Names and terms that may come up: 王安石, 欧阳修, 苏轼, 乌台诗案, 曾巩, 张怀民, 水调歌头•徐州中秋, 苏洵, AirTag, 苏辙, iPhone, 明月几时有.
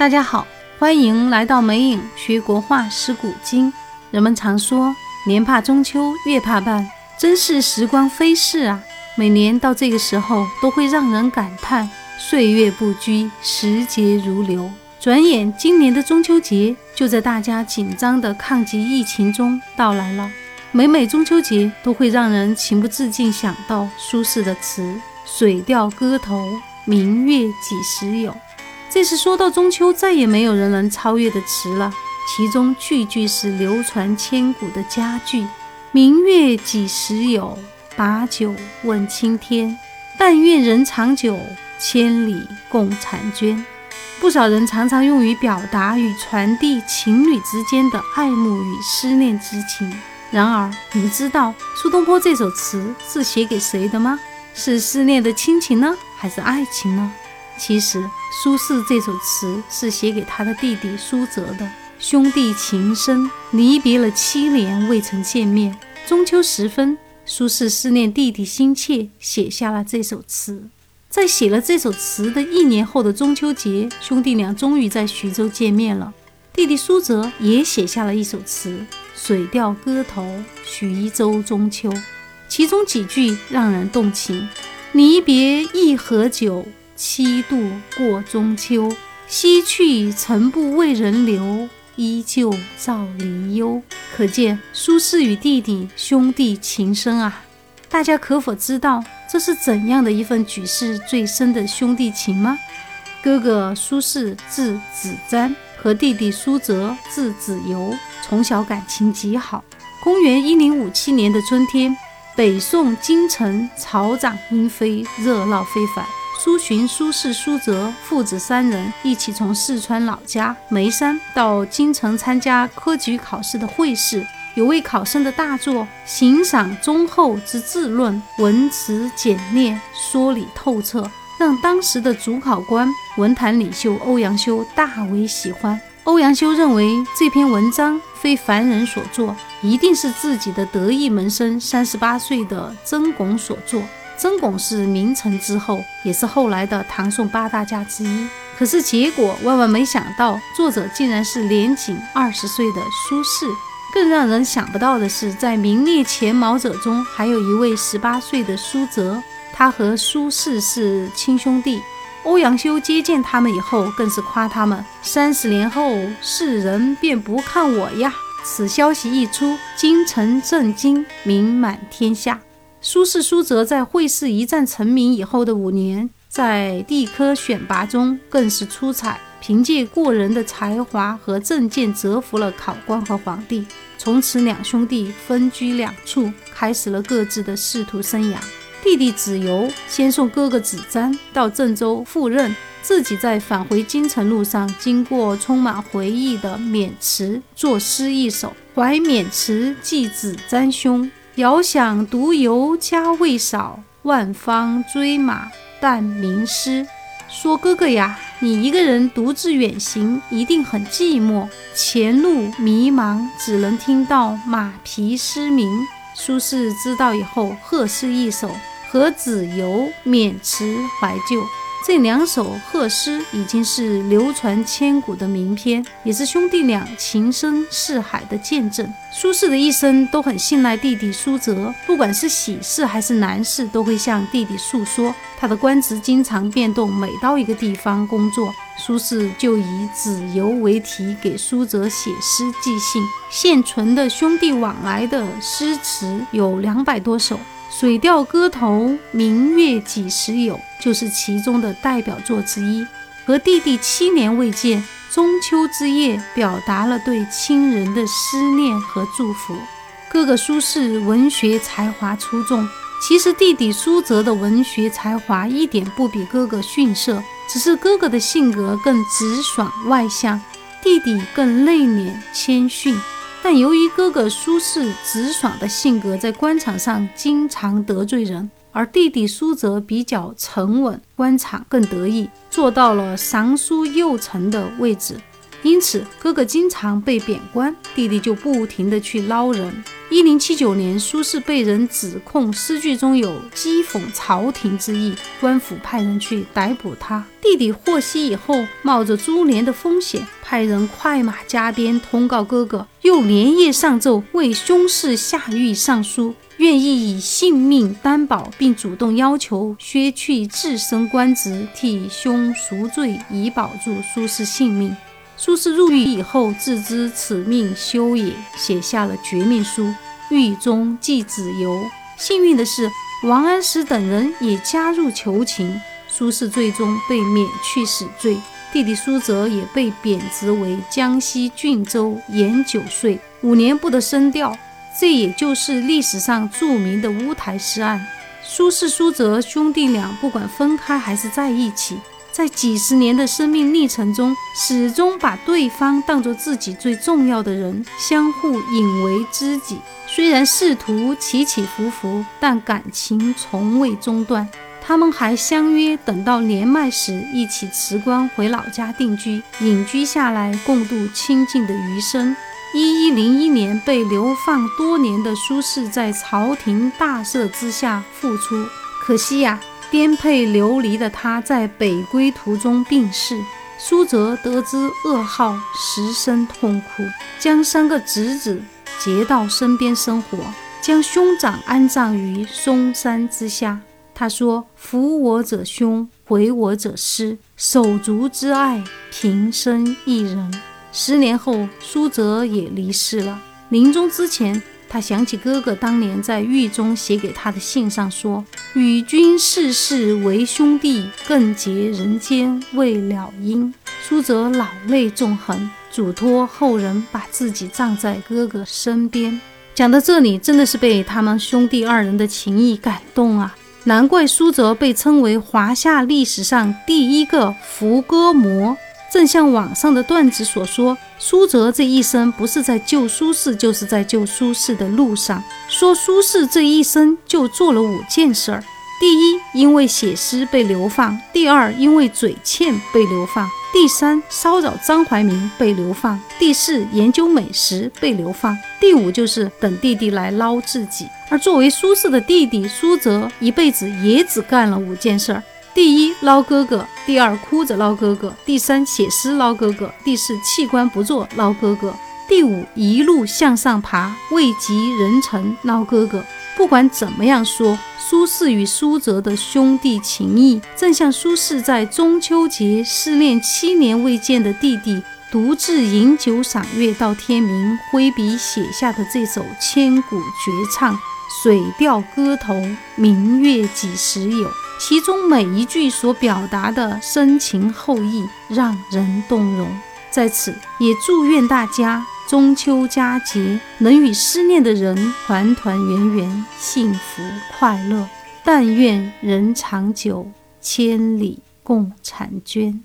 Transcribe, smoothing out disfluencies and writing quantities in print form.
大家好，欢迎来到美影学国画识古今。人们常说年怕中秋，月怕半，真是时光飞逝啊！每年到这个时候都会让人感叹岁月不居，时节如流。转眼今年的中秋节就在大家紧张的抗击疫情中到来了。每每中秋节都会让人情不自禁想到苏轼的词水调歌头，明月几时有。这是说到中秋再也没有人能超越的词了，其中句句是流传千古的佳句。明月几时有，把酒问青天，但愿人长久，千里共婵娟。不少人常常用于表达与传递情侣之间的爱慕与思念之情。然而你知道苏东坡这首词是写给谁的吗？是思念的亲情呢，还是爱情呢？其实苏轼这首词是写给他的弟弟苏辙的。兄弟情深，离别了7年未曾见面。中秋时分，苏轼思念弟弟心切，写下了这首词。在写了这首词的1年后的中秋节，兄弟俩终于在徐州见面了。弟弟苏辙也写下了一首词水调歌头，徐州中秋。其中几句让人动情。离别一合酒，七度过中秋，西去曾不为人留，依旧照邻忧。可见苏轼与弟弟兄弟情深啊！大家可否知道这是怎样的一份举世最深的兄弟情吗？哥哥苏轼字子瞻和弟弟苏辙字子由，从小感情极好。公元1057年的春天，北宋京城草长莺飞，热闹非凡。苏洵、苏轼、苏辙父子3人一起从四川老家眉山到京城参加科举考试的会试，有位考生的大作行赏忠厚之治论，文辞简练，说理透彻，让当时的主考官文坛领袖欧阳修大为喜欢。欧阳修认为这篇文章非凡人所作，一定是自己的得意门生38岁的曾巩所作。曾巩是明成之后，也是后来的唐宋8大家之一。可是结果万万没想到，作者竟然是年仅20岁的苏轼。更让人想不到的是，在名列前茅者中还有一位18岁的苏辙，他和苏轼是亲兄弟。欧阳修接见他们以后，更是夸他们30年后世人便不看我呀。此消息一出，京城震惊，名满天下。苏轼、苏辙在会试一战成名以后的5年，在地科选拔中更是出彩，凭借过人的才华和政见折服了考官和皇帝。从此两兄弟分居两处，开始了各自的仕途生涯。弟弟子由先送哥哥子瞻到郑州赴任，自己在返回京城路上，经过充满回忆的渑池，作诗一首：怀渑池寄子瞻兄，遥想独游家未少，万方追马但名师。说哥哥呀，你一个人独自远行一定很寂寞，前路迷茫，只能听到马匹嘶鸣。苏轼知道以后，贺诗一首和子由渑池怀旧。这2首贺诗已经是流传千古的名篇，也是兄弟俩情深似海的见证。苏轼的一生都很信赖弟弟苏辙，不管是喜事还是难事，都会向弟弟诉说。他的官职经常变动，每到一个地方工作，苏轼就以子由为题给苏辙写诗寄信。现存的兄弟往来的诗词有200多首，水调歌头、明月几时有就是其中的代表作之一。和弟弟7年未见，中秋之夜表达了对亲人的思念和祝福。哥哥苏轼文学才华出众，其实弟弟苏辙的文学才华一点不比哥哥逊色，只是哥哥的性格更直爽外向，弟弟更内敛谦逊。但由于哥哥苏轼直爽的性格在官场上经常得罪人，而弟弟苏辙比较沉稳，官场更得意，做到了尚书右丞的位置。因此哥哥经常被贬官，弟弟就不停地去捞人。1079年，苏轼被人指控诗句中有讥讽朝廷之意，官府派人去逮捕他。弟弟获悉以后，冒着株连的风险，派人快马加鞭通告哥哥，又连夜上奏为凶事下狱上书，愿意以性命担保，并主动要求削去自身官职，替兄赎罪，以保住苏轼性命。苏轼入狱以后，自知此命休也，写下了绝命书，狱中寄子由。幸运的是，王安石等人也加入求情，苏轼最终被免去死罪。弟弟苏辙也被贬职为江西郡州盐酒税，5年不得升调。这也就是历史上著名的乌台诗案。苏轼苏辙兄弟俩不管分开还是在一起，在几十年的生命历程中，始终把对方当作自己最重要的人，相互引为知己。虽然仕途起起伏伏，但感情从未中断。他们还相约等到年迈时一起辞官回老家定居，隐居下来共度清静的余生。1101年，被流放多年的苏轼在朝廷大赦之下复出，可惜呀，颠沛流离的他在北归途中病逝。苏辙得知噩耗，失声痛哭，将3个侄子接到身边生活，将兄长安葬于嵩山之下。他说：“扶我者兄，毁我者师，手足之爱，平生一人。”10年后，苏辙也离世了。临终之前，他想起哥哥当年在狱中写给他的信上说：“与君世世为兄弟，更结人间未了因。”苏辙老泪纵横，嘱托后人把自己葬在哥哥身边。讲到这里，真的是被他们兄弟2人的情谊感动啊！难怪苏辙被称为华夏历史上第1个扶哥魔。正像网上的段子所说，苏辙这一生不是在救苏轼，就是在救苏轼的路上。说苏轼这一生就做了5件事儿：第1，因为写诗被流放；第2，因为嘴欠被流放；第3，骚扰张怀民被流放；第4，研究美食被流放；第5，就是等弟弟来捞自己。而作为苏轼的弟弟，苏辙一辈子也只干了5件事儿。第1，捞哥哥；第2，哭着捞哥哥；第3，写诗捞哥哥；第4，弃官不做捞哥哥；第5，一路向上爬，位极人臣捞哥哥。不管怎么样说，苏轼与苏辙的兄弟情谊，正像苏轼在中秋节失恋7年未见的弟弟，独自饮酒赏月到天明，挥笔写下的这首千古绝唱《水调歌头·明月几时有》，其中每一句所表达的深情厚意，让人动容。在此也祝愿大家中秋佳节能与思念的人团团圆圆，幸福快乐。但愿人长久，千里共婵娟。